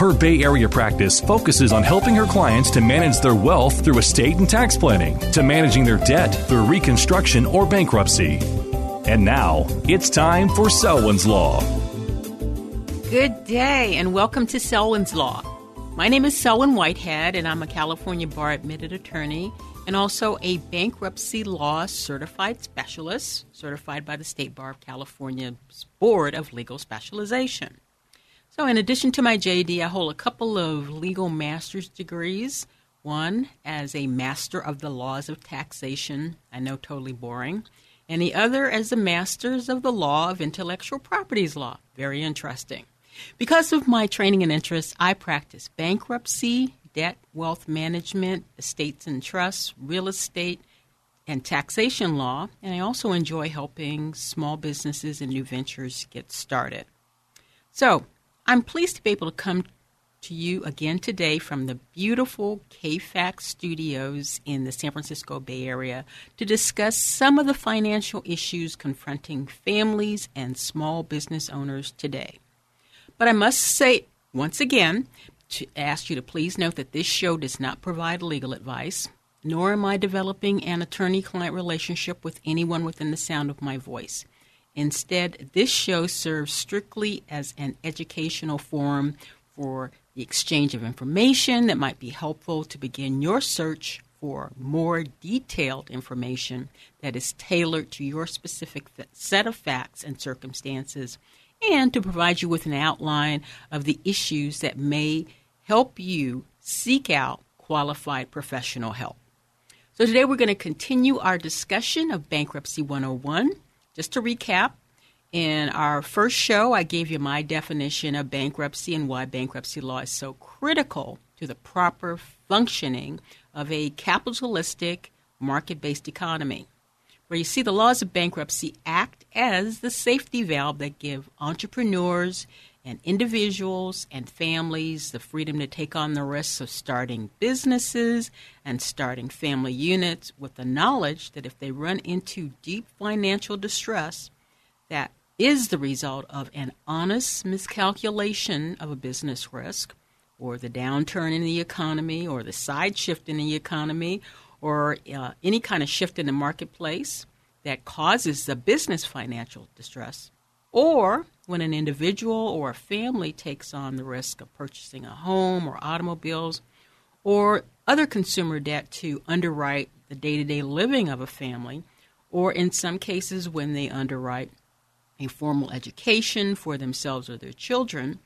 Her Bay Area practice focuses on helping her clients to manage their wealth through estate and tax planning, to managing their debt through reconstruction or bankruptcy. And now, it's time for Selwyn's Law. Good day, and welcome to Selwyn's Law. My name is Selwyn Whitehead, and I'm a California Bar Admitted Attorney and also a Bankruptcy Law Certified Specialist, certified by the State Bar of California's Board of Legal Specialization. So in addition to my JD, I hold a couple of legal master's degrees, one as a master of the laws of taxation, I know, totally boring, and the other as a master's of the law of intellectual properties law, very interesting. Because of my training and interests, I practice bankruptcy, debt, wealth management, estates and trusts, real estate, and taxation law, and I also enjoy helping small businesses and new ventures get started. So I'm pleased to be able to come to you again today from the beautiful KFAC studios in the San Francisco Bay Area to discuss some of the financial issues confronting families and small business owners today. But I must say, once again, to ask you to please note that this show does not provide legal advice, nor am I developing an attorney-client relationship with anyone within the sound of my voice. Instead, this show serves strictly as an educational forum for the exchange of information that might be helpful to begin your search for more detailed information that is tailored to your specific set of facts and circumstances, and to provide you with an outline of the issues that may help you seek out qualified professional help. So today we're going to continue our discussion of Bankruptcy 101. Just to recap, in our first show, I gave you my definition of bankruptcy and why bankruptcy law is so critical to the proper functioning of a capitalistic, market-based economy, where you see the laws of bankruptcy act as the safety valve that give entrepreneurs and individuals and families the freedom to take on the risks of starting businesses and starting family units with the knowledge that if they run into deep financial distress, that is the result of an honest miscalculation of a business risk or the downturn in the economy or the side shift in the economy or any kind of shift in the marketplace that causes the business financial distress, or when an individual or a family takes on the risk of purchasing a home or automobiles or other consumer debt to underwrite the day-to-day living of a family, or in some cases when they underwrite a formal education for themselves or their children.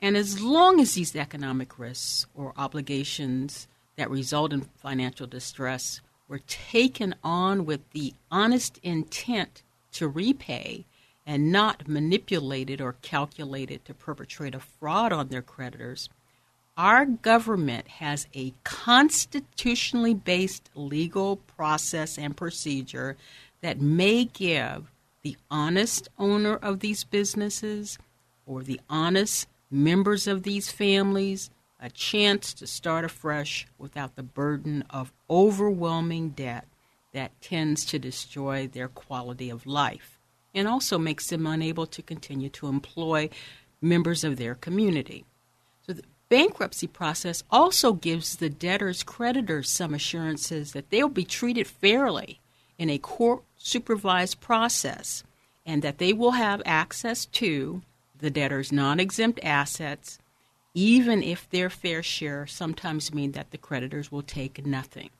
And as long as these economic risks or obligations that result in financial distress were taken on with the honest intent to repay and not manipulated or calculated to perpetrate a fraud on their creditors, our government has a constitutionally based legal process and procedure that may give the honest owner of these businesses or the honest members of these families a chance to start afresh without the burden of overwhelming debt that tends to destroy their quality of life and also makes them unable to continue to employ members of their community. So the bankruptcy process also gives the debtor's creditors some assurances that they'll be treated fairly in a court-supervised process and that they will have access to the debtor's non-exempt assets, even if their fair share sometimes mean that the creditors will take nothing.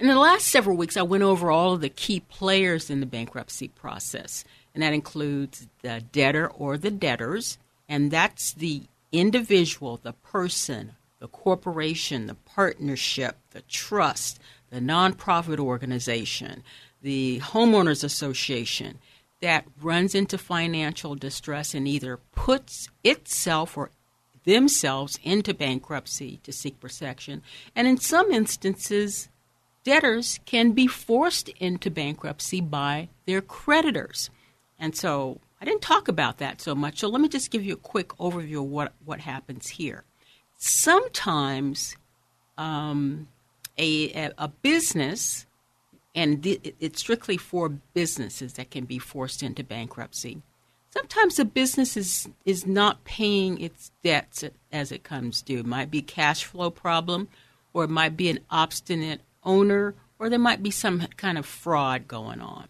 In the last several weeks, I went over all of the key players in the bankruptcy process, and that includes the debtor or the debtors, and that's the individual, the person, the corporation, the partnership, the trust, the nonprofit organization, the homeowners association that runs into financial distress and either puts itself or themselves into bankruptcy to seek protection. And in some instances, debtors can be forced into bankruptcy by their creditors. And so I didn't talk about that so much. So let me just give you a quick overview of what happens here. Sometimes a business, and it's strictly for businesses that can be forced into bankruptcy. Sometimes a business is not paying its debts as it comes due. It might be a cash flow problem, or it might be an obstinate owner, or there might be some kind of fraud going on.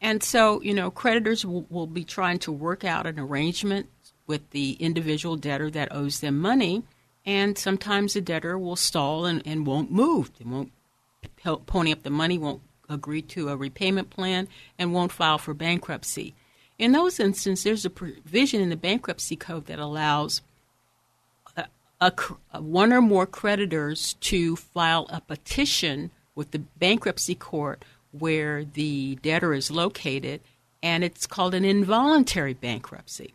And so, you know, creditors will be trying to work out an arrangement with the individual debtor that owes them money, and sometimes the debtor will stall and won't move. They won't pony up the money, won't agree to a repayment plan, and won't file for bankruptcy. In those instances, there's a provision in the bankruptcy code that allows one or more creditors to file a petition with the bankruptcy court where the debtor is located, and it's called an involuntary bankruptcy.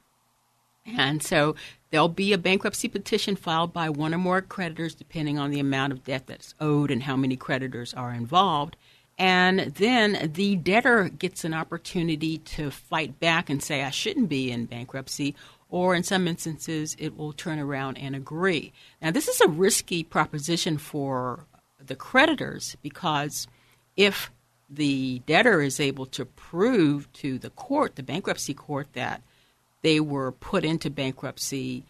And so there'll be a bankruptcy petition filed by one or more creditors depending on the amount of debt that's owed and how many creditors are involved. And then the debtor gets an opportunity to fight back and say, I shouldn't be in bankruptcy, or in some instances, it will turn around and agree. Now, this is a risky proposition for the creditors because if the debtor is able to prove to the court, the bankruptcy court, that they were put into bankruptcy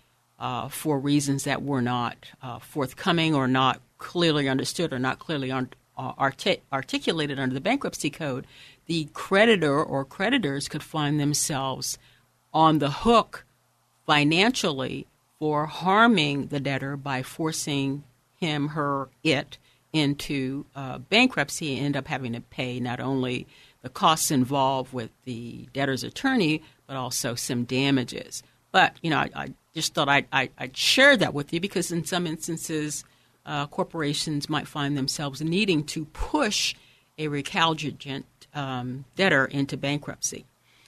for reasons that were not forthcoming or not clearly understood or not clearly articulated under the bankruptcy code, the creditor or creditors could find themselves on the hook financially for harming the debtor by forcing him, her, it into bankruptcy and end up having to pay not only the costs involved with the debtor's attorney, but also some damages. But, you know, I just thought I'd share that with you because in some instances, corporations might find themselves needing to push a recalcitrant debtor into bankruptcy.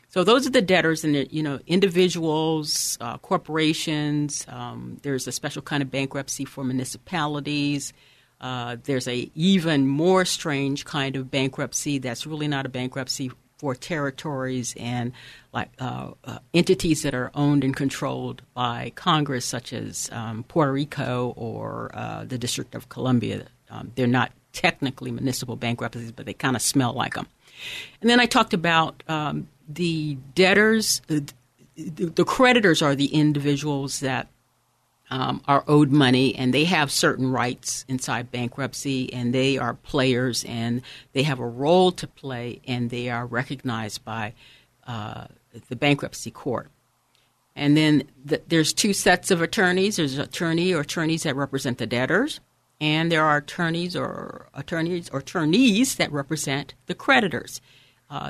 So those are the debtors, and you know, individuals, corporations. There's a special kind of bankruptcy for municipalities. There's a even more strange kind of bankruptcy that's really not a bankruptcy for territories and like entities that are owned and controlled by Congress, such as Puerto Rico or the District of Columbia. They're not technically municipal bankruptcies, but they kind of smell like them. And then I talked about the debtors. The creditors are the individuals that are owed money, and they have certain rights inside bankruptcy, and they are players, and they have a role to play, and they are recognized by the bankruptcy court. And then there's two sets of attorneys. There's attorneys that represent the debtors, and there are attorneys that represent the creditors.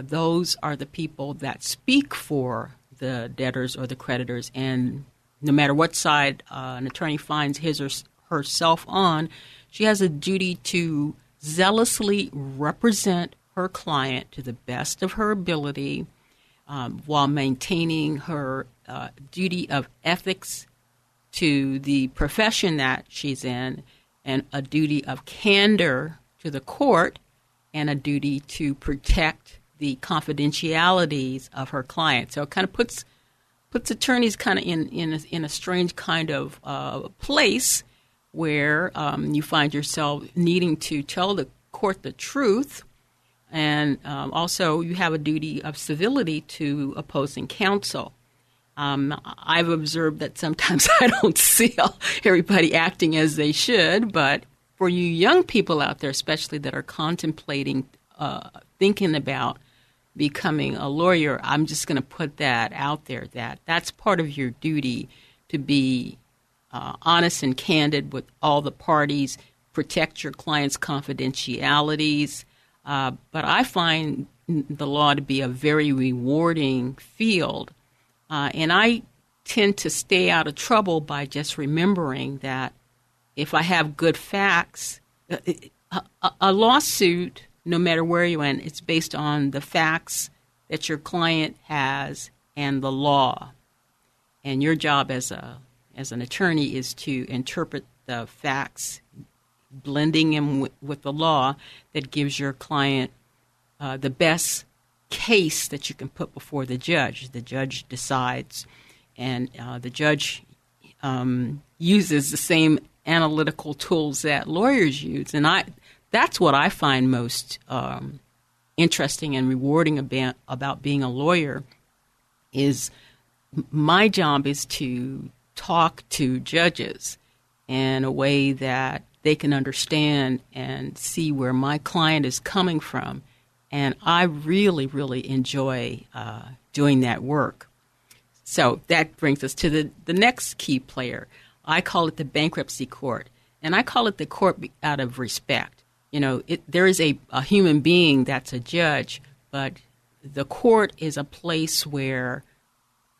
Those are the people that speak for the debtors or the creditors, and no matter what side an attorney finds his or herself on, she has a duty to zealously represent her client to the best of her ability while maintaining her duty of ethics to the profession that she's in, and a duty of candor to the court, and a duty to protect the confidentialities of her client. So it kind of puts attorneys kind of in a strange kind of place where you find yourself needing to tell the court the truth, and also you have a duty of civility to opposing counsel. I've observed that sometimes I don't see everybody acting as they should, but for you young people out there, especially that are contemplating, thinking about becoming a lawyer, I'm just going to put that out there, that that's part of your duty to be honest and candid with all the parties, protect your clients' confidentialities. But I find the law to be a very rewarding field. And I tend to stay out of trouble by just remembering that if I have good facts, a lawsuit, no matter where you're in, it's based on the facts that your client has and the law. And your job as an attorney is to interpret the facts, blending them with the law that gives your client the best case that you can put before the judge. The judge decides, and the judge uses the same analytical tools that lawyers use. And that's what I find most interesting and rewarding about being a lawyer is my job is to talk to judges in a way that they can understand and see where my client is coming from. And I really, really enjoy doing that work. So that brings us to the next key player. I call it the bankruptcy court. And I call it the court out of respect. You know, there is a human being that's a judge, but the court is a place where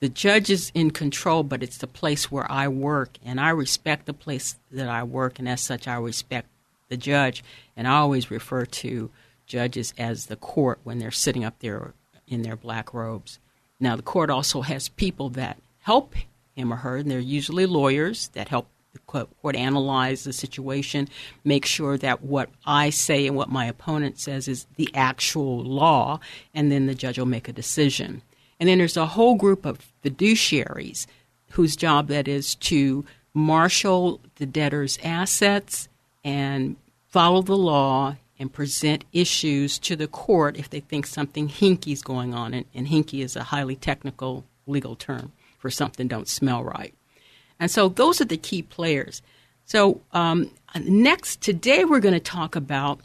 the judge is in control, but it's the place where I work, and I respect the place that I work, and as such, I respect the judge. And I always refer to judges as the court when they're sitting up there in their black robes. Now, the court also has people that help him or her, and they're usually lawyers that help the court analyze the situation, make sure that what I say and what my opponent says is the actual law, and then the judge will make a decision. And then there's a whole group of fiduciaries whose job that is to marshal the debtor's assets and follow the law and present issues to the court if they think something hinky is going on. And hinky is a highly technical legal term for something don't smell right. And so those are the key players. So next, today we're going to talk about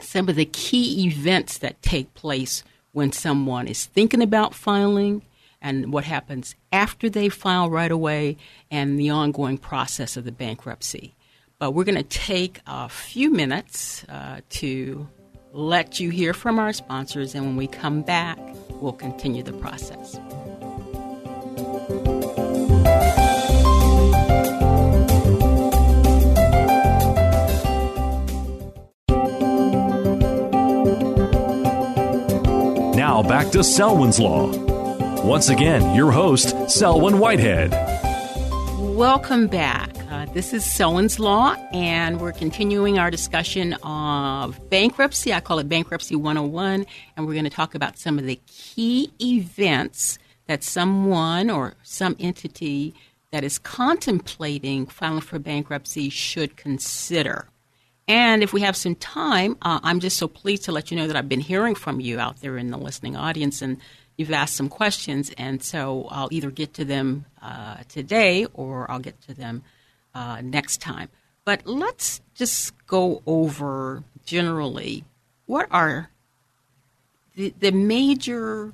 some of the key events that take place when someone is thinking about filing and what happens after they file right away and the ongoing process of the bankruptcy. But we're going to take a few minutes to let you hear from our sponsors, and when we come back, we'll continue the process. Now back to Selwyn's Law. Once again, your host, Selwyn Whitehead. Welcome back. This is Selwyn's Law, and we're continuing our discussion of bankruptcy. I call it Bankruptcy 101, and we're going to talk about some of the key events that someone or some entity that is contemplating filing for bankruptcy should consider. And if we have some time, I'm just so pleased to let you know that I've been hearing from you out there in the listening audience, and you've asked some questions, and so I'll either get to them today or I'll get to them next time. But let's just go over generally what are the major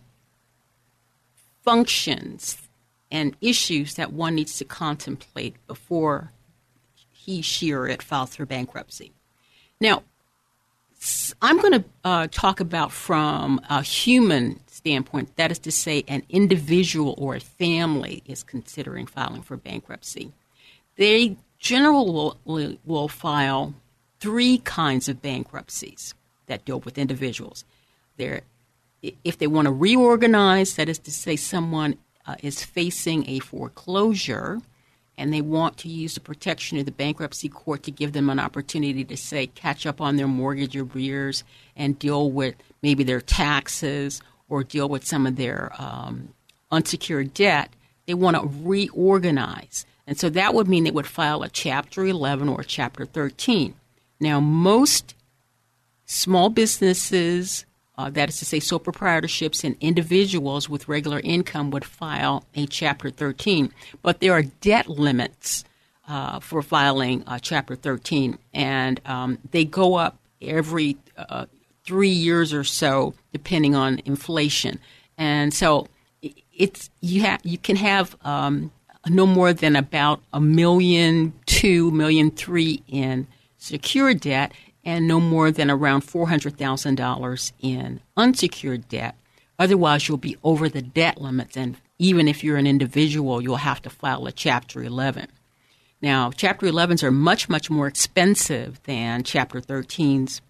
functions and issues that one needs to contemplate before he, she, or it files for bankruptcy. Now, I'm going to talk about from a human standpoint, that is to say an individual or a family is considering filing for bankruptcy. They generally will file three kinds of bankruptcies that deal with individuals. If they want to reorganize, that is to say someone is facing a foreclosure, and they want to use the protection of the bankruptcy court to give them an opportunity to, say, catch up on their mortgage arrears and deal with maybe their taxes or deal with some of their unsecured debt, they want to reorganize. And so that would mean they would file a Chapter 11 or a Chapter 13. Now, most small businesses, that is to say sole proprietorships and individuals with regular income, would file a Chapter 13. But there are debt limits for filing Chapter 13, and they go up every 3 years or so depending on inflation. And so it's you can have no more than about $1.2 million, $1.3 million in secured debt and no more than around $400,000 in unsecured debt. Otherwise, you'll be over the debt limits, and even if you're an individual, you'll have to file a Chapter 11. Now, Chapter 11s are much, much more expensive than Chapter 13s.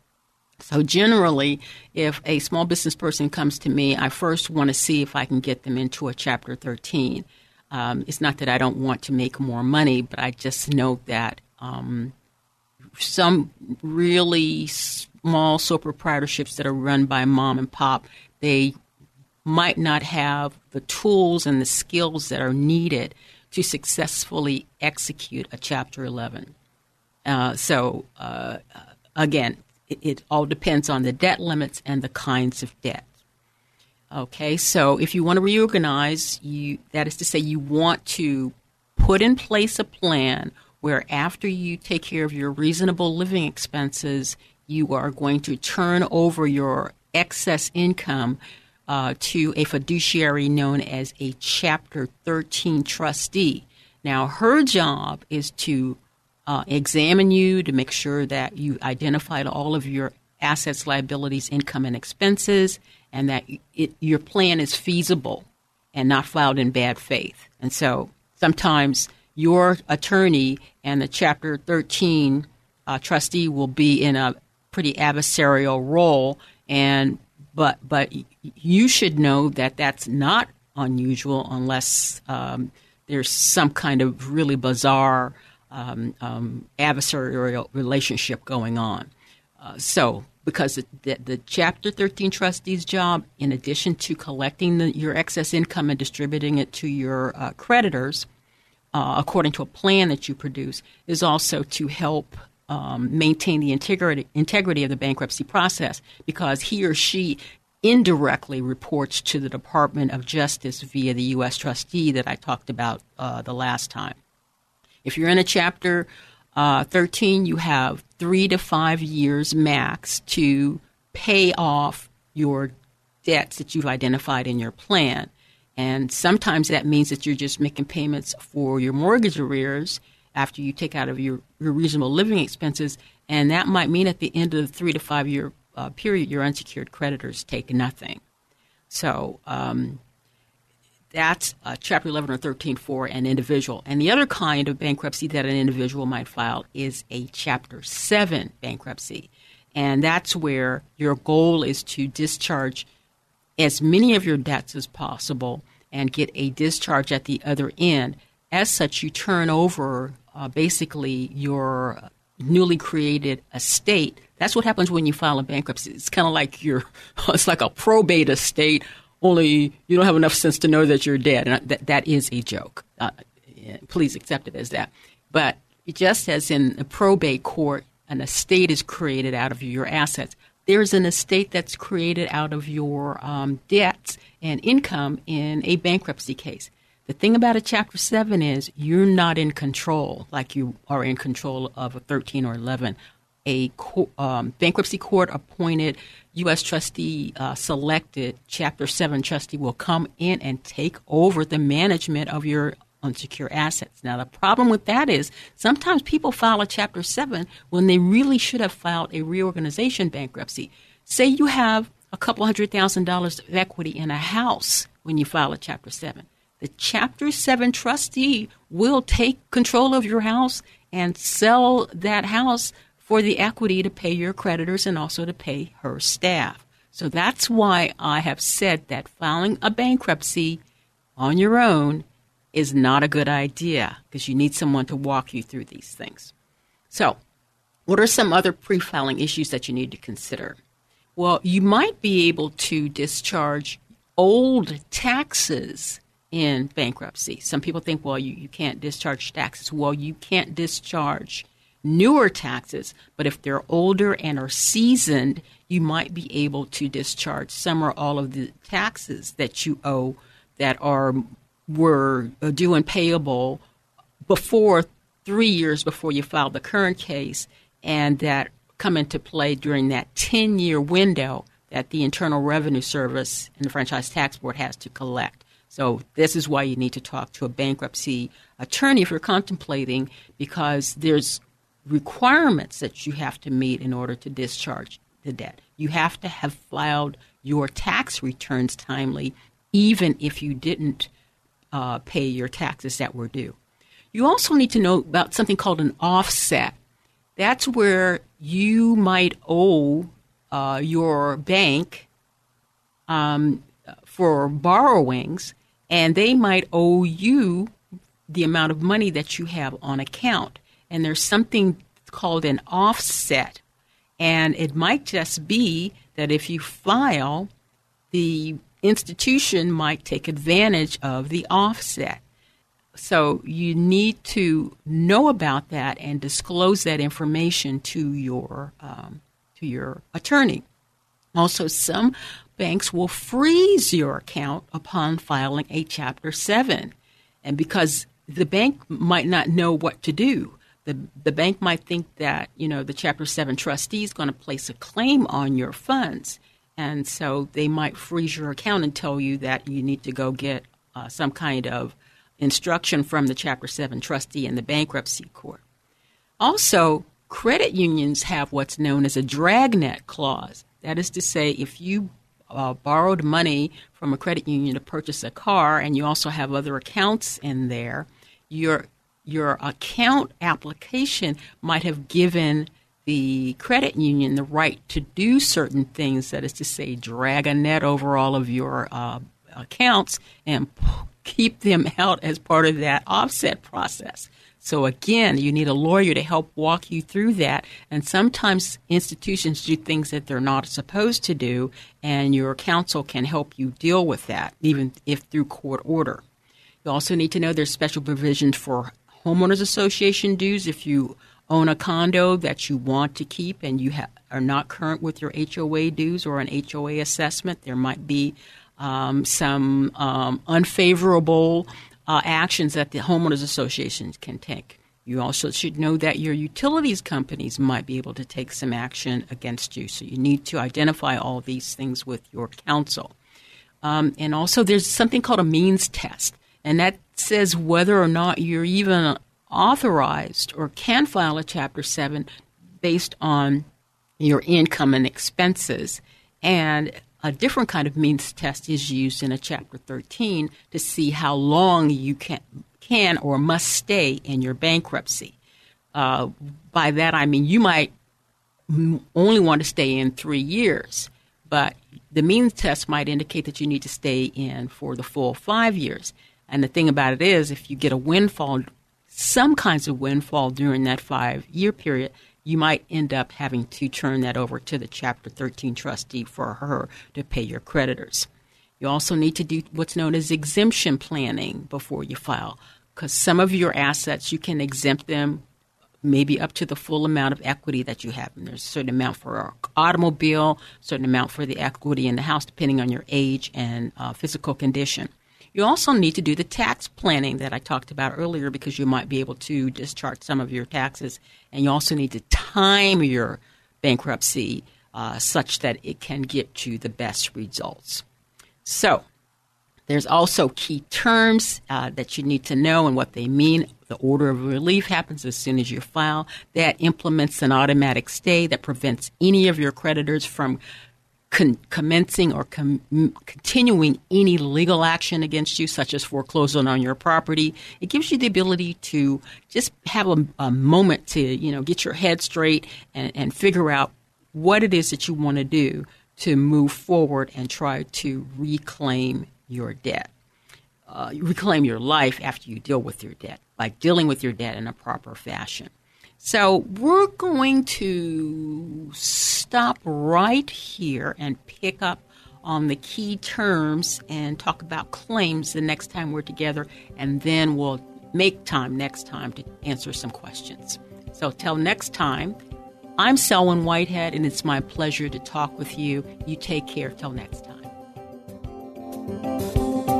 So generally, if a small business person comes to me, I first want to see if I can get them into a Chapter 13. It's not that I don't want to make more money, but I just know that some really small sole proprietorships that are run by mom and pop, they might not have the tools and the skills that are needed to successfully execute a Chapter 11. Again, it all depends on the debt limits and the kinds of debt. Okay, so if you want to reorganize, that is to say you want to put in place a plan where after you take care of your reasonable living expenses, you are going to turn over your excess income to a fiduciary known as a Chapter 13 trustee. Now, her job is to examine you to make sure that you identified all of your assets, liabilities, income, and expenses, and that your plan is feasible and not filed in bad faith. And so sometimes your attorney and the Chapter 13 trustee will be in a pretty adversarial role, but you should know that that's not unusual unless there's some kind of really bizarre adversarial relationship going on. Because the Chapter 13 trustee's job, in addition to collecting your excess income and distributing it to your creditors, according to a plan that you produce, is also to help maintain the integrity of the bankruptcy process, because he or she indirectly reports to the Department of Justice via the U.S. trustee that I talked about the last time. If you're in a Chapter 13, you have 3 to 5 years max to pay off your debts that you've identified in your plan. And sometimes that means that you're just making payments for your mortgage arrears after you take out of your reasonable living expenses. And that might mean at the end of the 3 to 5 year period, your unsecured creditors take nothing. So that's Chapter 11 or 13 for an individual. And the other kind of bankruptcy that an individual might file is a Chapter 7 bankruptcy. And that's where your goal is to discharge as many of your debts as possible and get a discharge at the other end. As such, you turn over basically your newly created estate. That's what happens when you file a bankruptcy. It's kind of like it's like a probate estate, only you don't have enough sense to know that you're dead. And that is a joke. Please accept it as that. But just as in a probate court, an estate is created out of your assets. There's an estate that's created out of your debts and income in a bankruptcy case. The thing about a Chapter 7 is you're not in control like you are in control of a 13 or 11. A bankruptcy court-appointed U.S. trustee-selected Chapter 7 trustee will come in and take over the management of your unsecured assets. Now, the problem with that is sometimes people file a Chapter 7 when they really should have filed a reorganization bankruptcy. Say you have a couple $100,000 of equity in a house when you file a Chapter 7. The Chapter 7 trustee will take control of your house and sell that house for the equity to pay your creditors and also to pay her staff. So that's why I have said that filing a bankruptcy on your own is not a good idea, because you need someone to walk you through these things. So what are some other pre-filing issues that you need to consider? Well, you might be able to discharge old taxes in bankruptcy. Some people think, well, you can't discharge taxes. Well, you can't discharge newer taxes, but if they're older and are seasoned, you might be able to discharge some or all of the taxes that you owe that were due and payable before 3 years before you filed the current case, and that come into play during that 10-year window that the Internal Revenue Service and the Franchise Tax Board has to collect. So this is why you need to talk to a bankruptcy attorney if you're contemplating, because there's requirements that you have to meet in order to discharge the debt. You have to have filed your tax returns timely, even if you didn't pay your taxes that were due. You also need to know about something called an offset. That's where you might owe your bank for borrowings, and they might owe you the amount of money that you have on account. And there's something called an offset. And it might just be that if you file, the institution might take advantage of the offset. So you need to know about that and disclose that information to your attorney. Also, some banks will freeze your account upon filing a Chapter 7. And because the bank might not know what to do. The bank might think that, you know, the Chapter 7 trustee is going to place a claim on your funds, and so they might freeze your account and tell you that you need to go get some kind of instruction from the Chapter 7 trustee in the bankruptcy court. Also, credit unions have what's known as a dragnet clause. That is to say, if you borrowed money from a credit union to purchase a car and you also have other accounts in there, your account application might have given the credit union the right to do certain things, that is to say, drag a net over all of your accounts and keep them out as part of that offset process. So again, you need a lawyer to help walk you through that. And sometimes institutions do things that they're not supposed to do, and your counsel can help you deal with that, even if through court order. You also need to know there's special provisions for homeowners association dues. If you own a condo that you want to keep and you are not current with your HOA dues or an HOA assessment, there might be some unfavorable actions that the homeowners associations can take. You also should know that your utilities companies might be able to take some action against you. So you need to identify all these things with your counsel. And also there's something called a means test. And that says whether or not you're even authorized or can file a Chapter 7 based on your income and expenses. And a different kind of means test is used in a Chapter 13 to see how long you can or must stay in your bankruptcy. By that, I mean you might only want to stay in 3 years, but the means test might indicate that you need to stay in for the full 5 years. And the thing about it is, if you get a windfall, some kinds of windfall during that 5-year period, you might end up having to turn that over to the Chapter 13 trustee for her to pay your creditors. You also need to do what's known as exemption planning before you file, because some of your assets, you can exempt them maybe up to the full amount of equity that you have. And there's a certain amount for an automobile, a certain amount for the equity in the house, depending on your age and physical condition. You also need to do the tax planning that I talked about earlier, because you might be able to discharge some of your taxes. And you also need to time your bankruptcy such that it can get you the best results. So there's also key terms that you need to know and what they mean. The order of relief happens as soon as you file. That implements an automatic stay that prevents any of your creditors from commencing or continuing any legal action against you, such as foreclosing on your property. It gives you the ability to just have a moment to, you know, get your head straight and figure out what it is that you want to do to move forward and try to reclaim your debt. Reclaim your life after you deal with your debt by dealing with your debt in a proper fashion. So we're going to stop right here and pick up on the key terms and talk about claims the next time we're together, and then we'll make time next time to answer some questions. So till next time, I'm Selwyn Whitehead, and it's my pleasure to talk with you. You take care till next time.